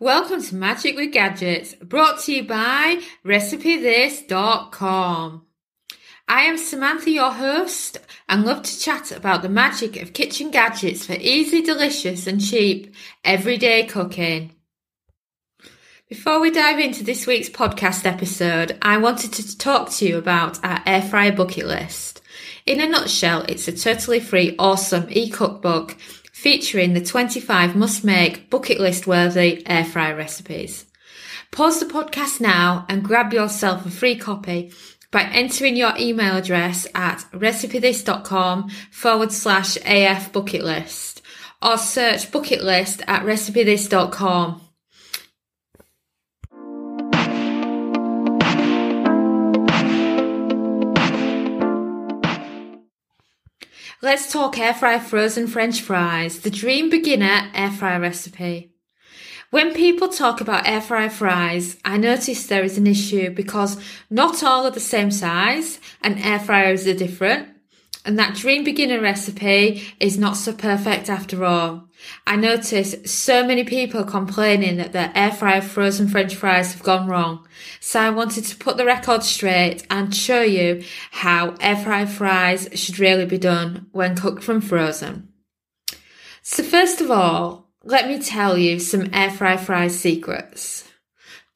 Welcome to Magic with Gadgets, brought to you by RecipeThis.com. I am Samantha, your host, and love to chat about the magic of kitchen gadgets for easy, delicious and cheap everyday cooking. Before we dive into this week's podcast episode, I wanted to talk to you about our air fryer bucket list. In a nutshell, it's a totally free, awesome e-cookbook featuring the 25 must-make bucket list-worthy air fryer recipes. Pause the podcast now and grab yourself a free copy by entering your email address at recipethis.com/AF bucket list or search bucket list at recipethis.com. Let's talk air fryer frozen French fries, the dream beginner air fryer recipe. When people talk about air fryer fries, I notice there is an issue because not all are the same size and air fryers are different. And that dream beginner recipe is not so perfect after all. I notice so many people complaining that their air fryer frozen French fries have gone wrong. So I wanted to put the record straight and show you how air fryer fries should really be done when cooked from frozen. So first of all, let me tell you some air fryer fries secrets.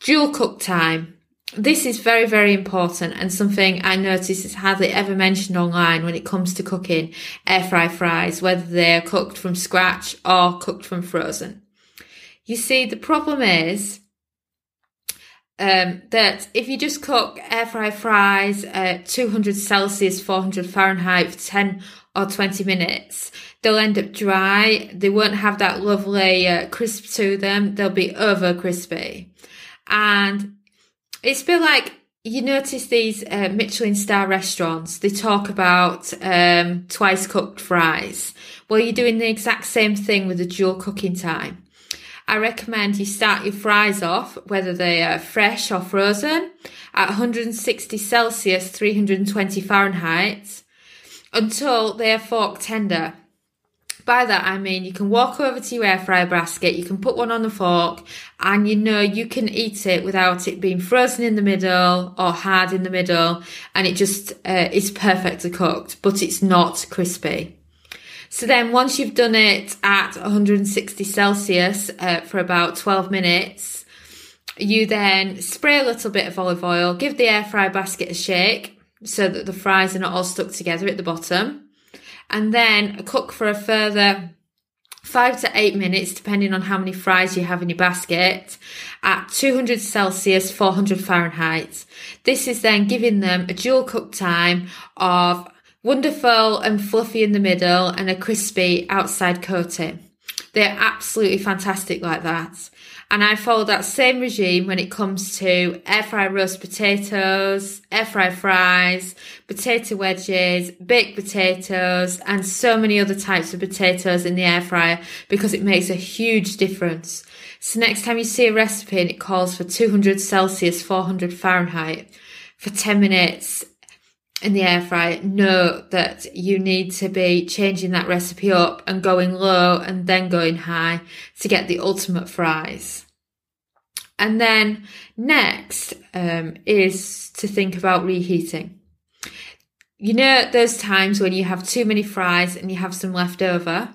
Dual cook time. This is very, very important and something I notice is hardly ever mentioned online when it comes to cooking air fry fries, whether they are cooked from scratch or cooked from frozen. You see, the problem is that if you just cook air fry fries at 200 Celsius, 400 Fahrenheit for 10 or 20 minutes, they'll end up dry. They won't have that lovely crisp to them. They'll be over crispy. And it's been like, you notice these Michelin star restaurants, they talk about twice cooked fries. Well, you're doing the exact same thing with the dual cooking time. I recommend you start your fries off, whether they are fresh or frozen, at 160 Celsius, 320 Fahrenheit, until they are fork tender. By that I mean you can walk over to your air fryer basket, you can put one on the fork and you know you can eat it without it being frozen in the middle or hard in the middle, and it just is perfectly cooked, but it's not crispy. So then once you've done it at 160 Celsius for about 12 minutes, you then spray a little bit of olive oil, give the air fryer basket a shake so that the fries are not all stuck together at the bottom. And then cook for a further 5 to 8 minutes, depending on how many fries you have in your basket, at 200 Celsius, 400 Fahrenheit. This is then giving them a dual cook time of wonderful and fluffy in the middle and a crispy outside coating. They're absolutely fantastic like that. And I follow that same regime when it comes to air fry roast potatoes, air fry fries, potato wedges, baked potatoes, and so many other types of potatoes in the air fryer because it makes a huge difference. So next time you see a recipe and it calls for 200 Celsius, 400 Fahrenheit for 10 minutes in the air fryer, know that you need to be changing that recipe up and going low and then going high to get the ultimate fries. And then next is to think about reheating. You know those times when you have too many fries and you have some left over,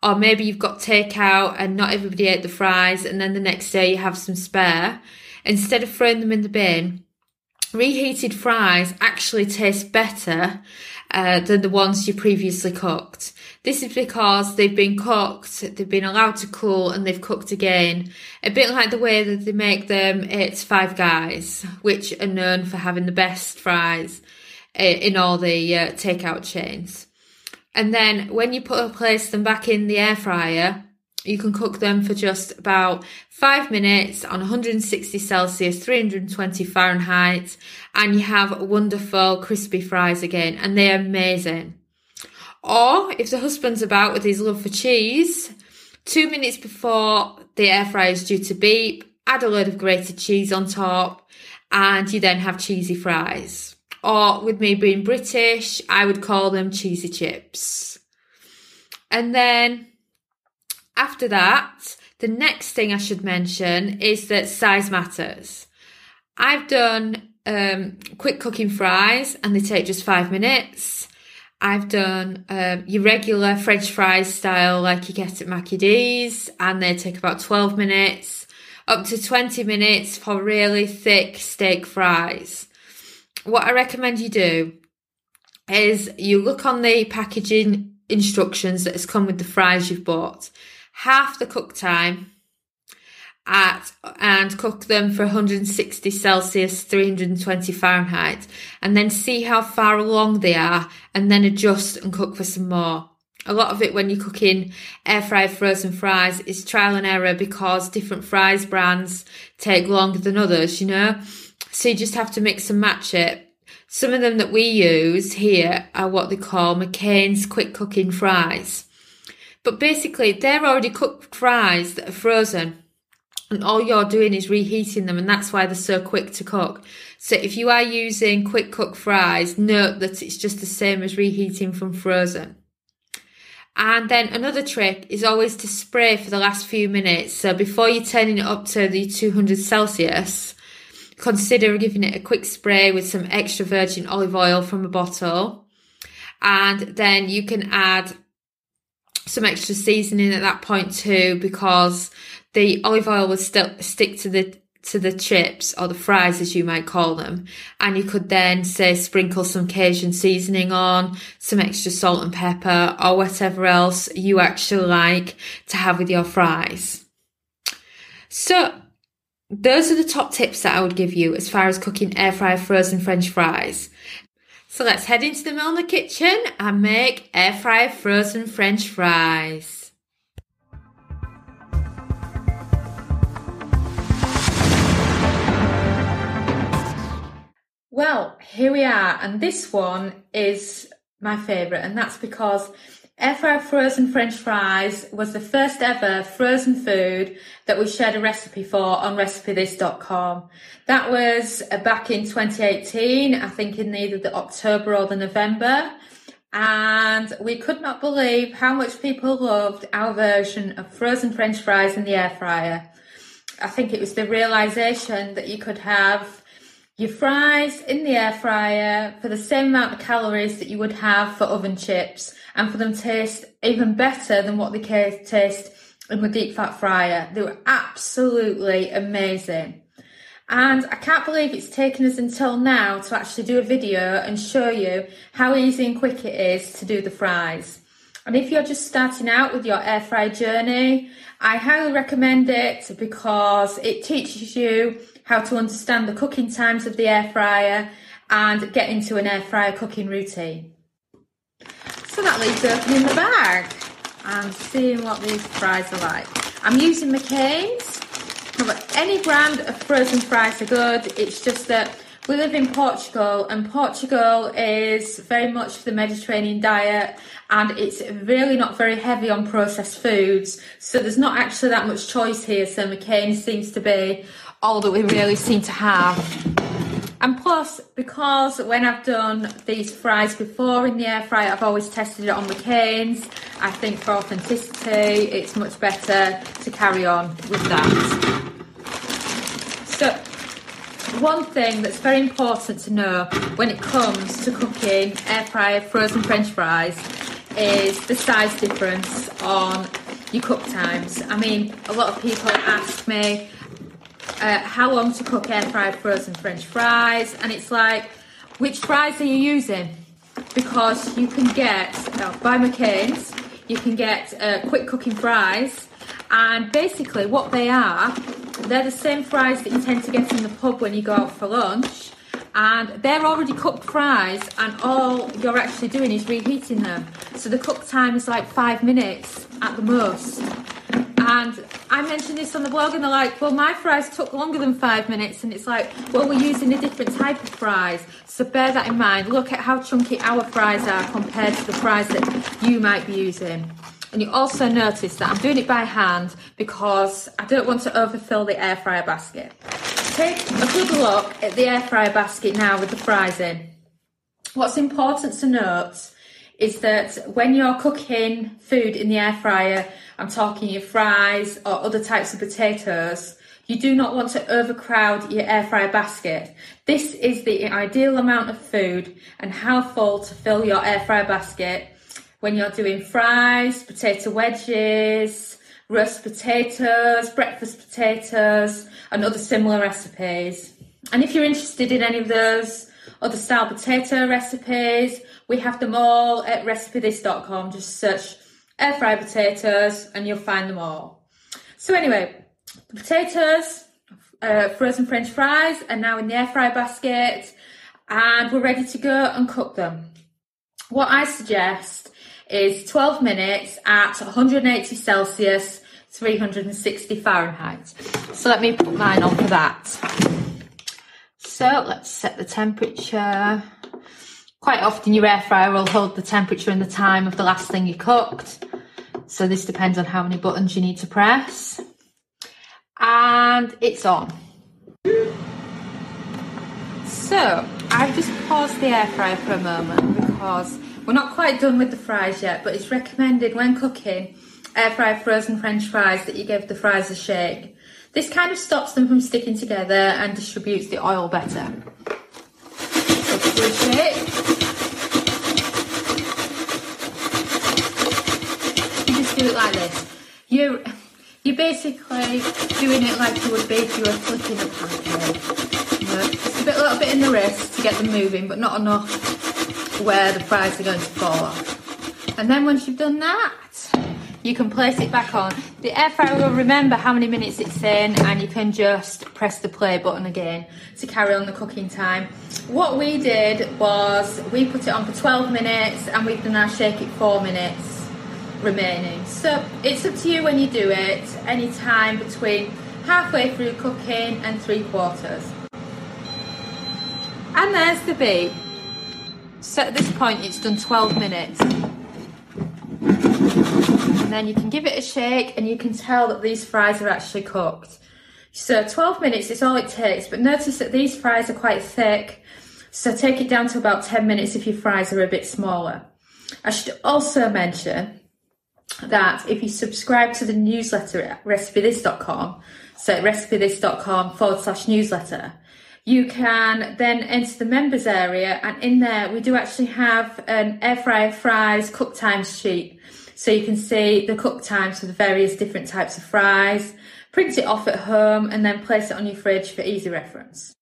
or maybe you've got takeout and not everybody ate the fries and then the next day you have some spare. Instead of throwing them in the bin, reheated fries actually taste better than the ones you previously cooked. This is because they've been cooked, they've been allowed to cool, and they've cooked again. A bit like the way that they make them at Five Guys, which are known for having the best fries in all the takeout chains. And then when you place them back in the air fryer, you can cook them for just about 5 minutes on 160 Celsius, 320 Fahrenheit, and you have wonderful crispy fries again, and they're amazing. Or if the husband's about with his love for cheese, 2 minutes before the air fryer is due to beep, add a load of grated cheese on top, and you then have cheesy fries. or with me being British, I would call them cheesy chips. And then after that, the next thing I should mention is that size matters. I've done quick cooking fries and they take just 5 minutes. I've done your regular French fries style like you get at Mackey D's and they take about 12 minutes, up to 20 minutes for really thick steak fries. What I recommend you do is you look on the packaging instructions that has come with the fries you've bought, half the cook time and cook them for 160 Celsius, 320 Fahrenheit, and then see how far along they are and then adjust and cook for some more. A lot of it when you're cooking air fried frozen fries is trial and error because different fries brands take longer than others, you know. So you just have to mix and match it. Some of them that we use here are what they call McCain's quick cooking fries. But basically they're already cooked fries that are frozen. And all you're doing is reheating them, and that's why they're so quick to cook. So if you are using quick cook fries, note that it's just the same as reheating from frozen. And then another trick is always to spray for the last few minutes. So before you're turning it up to the 200 Celsius, consider giving it a quick spray with some extra virgin olive oil from a bottle. And then you can add some extra seasoning at that point too, because the olive oil will still stick to the chips, or the fries as you might call them, and you could then say sprinkle some Cajun seasoning on, some extra salt and pepper, or whatever else you actually like to have with your fries. So those are the top tips that I would give you as far as cooking air fried frozen French fries. So let's head into the Milner kitchen and make air fried frozen French fries. Well, here we are, and this one is my favourite, and that's because air fried frozen French fries was the first ever frozen food that we shared a recipe for on RecipeThis.com. That was back in 2018, I think in either the October or the November, and we could not believe how much people loved our version of frozen French fries in the air fryer. I think it was the realisation that you could have your fries in the air fryer for the same amount of calories that you would have for oven chips, and for them to taste even better than what they taste in the deep fat fryer. They were absolutely amazing. And I can't believe it's taken us until now to actually do a video and show you how easy and quick it is to do the fries. And if you're just starting out with your air fry journey, I highly recommend it because it teaches you how to understand the cooking times of the air fryer and get into an air fryer cooking routine. So that leaves opening the bag and seeing what these fries are like. I'm using McCain's. Any brand of frozen fries are good. It's just that we live in Portugal, and Portugal is very much the Mediterranean diet, and it's really not very heavy on processed foods. So there's not actually that much choice here. So McCain's seems to be all that we really seem to have. And plus, because when I've done these fries before in the air fryer, I've always tested it on McCain's. I think for authenticity, it's much better to carry on with that. So one thing that's very important to know when it comes to cooking air fryer frozen French fries is the size difference on your cook times. I mean, a lot of people ask me, how long to cook air fried frozen French fries, and it's like, which fries are you using? Because you can get, by McCain's, you can get quick cooking fries, and basically what they are, they're the same fries that you tend to get in the pub when you go out for lunch, and they're already cooked fries, and all you're actually doing is reheating them. So the cook time is like 5 minutes at the most. And I mentioned this on the blog, and they're like, well, my fries took longer than 5 minutes. And it's like, well, we're using a different type of fries. So bear that in mind. Look at how chunky our fries are compared to the fries that you might be using. And you also notice that I'm doing it by hand because I don't want to overfill the air fryer basket. Take a good look at the air fryer basket now with the fries in. What's important to note is that when you're cooking food in the air fryer, I'm talking your fries or other types of potatoes, you do not want to overcrowd your air fryer basket. This is the ideal amount of food and how full to fill your air fryer basket when you're doing fries, potato wedges, roast potatoes, breakfast potatoes, and other similar recipes. And if you're interested in any of those other style potato recipes, we have them all at RecipeThis.com. Just search air fry potatoes and you'll find them all. So anyway, the potatoes, frozen French fries are now in the air fry basket and we're ready to go and cook them. What I suggest is 12 minutes at 180 Celsius, 360 Fahrenheit. So let me put mine on for that. So let's set the temperature. Quite often your air fryer will hold the temperature and the time of the last thing you cooked. So this depends on how many buttons you need to press. And it's on. So I've just paused the air fryer for a moment because we're not quite done with the fries yet, but it's recommended when cooking air fryer frozen French fries that you give the fries a shake. This kind of stops them from sticking together and distributes the oil better. So push it. You just do it like this. You're basically doing it like you would be if you were flipping a pancake. You know, just a little bit in the wrist to get them moving, but not enough where the fries are going to fall off. And then once you've done that, you can place it back on. The air fryer will remember how many minutes it's in and you can just press the play button again to carry on the cooking time. What we did was we put it on for 12 minutes and we've done our shake it 4 minutes remaining. So it's up to you when you do it, any time between halfway through cooking and 3/4. And there's the beat. So at this point it's done 12 minutes. And then you can give it a shake and you can tell that these fries are actually cooked. So 12 minutes is all it takes, but notice that these fries are quite thick, so take it down to about 10 minutes if your fries are a bit smaller. I should also mention that if you subscribe to the newsletter at RecipeThis.com, so at RecipeThis.com/newsletter, you can then enter the members area, and in there we do actually have an air fryer fries cook times sheet. So you can see the cook times for the various different types of fries, print it off at home and then place it on your fridge for easy reference.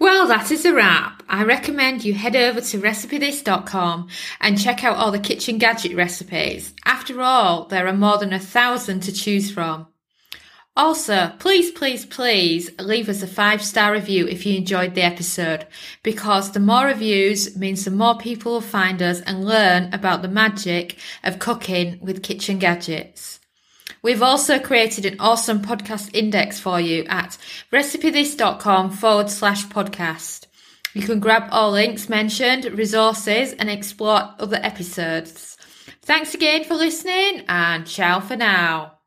Well, that is a wrap. I recommend you head over to RecipeThis.com and check out all the kitchen gadget recipes. After all, there are more than 1,000 to choose from. Also, please leave us a 5-star review if you enjoyed the episode, because the more reviews means the more people will find us and learn about the magic of cooking with kitchen gadgets. We've also created an awesome podcast index for you at recipethis.com/podcast. You can grab all links mentioned, resources, and explore other episodes. Thanks again for listening and ciao for now.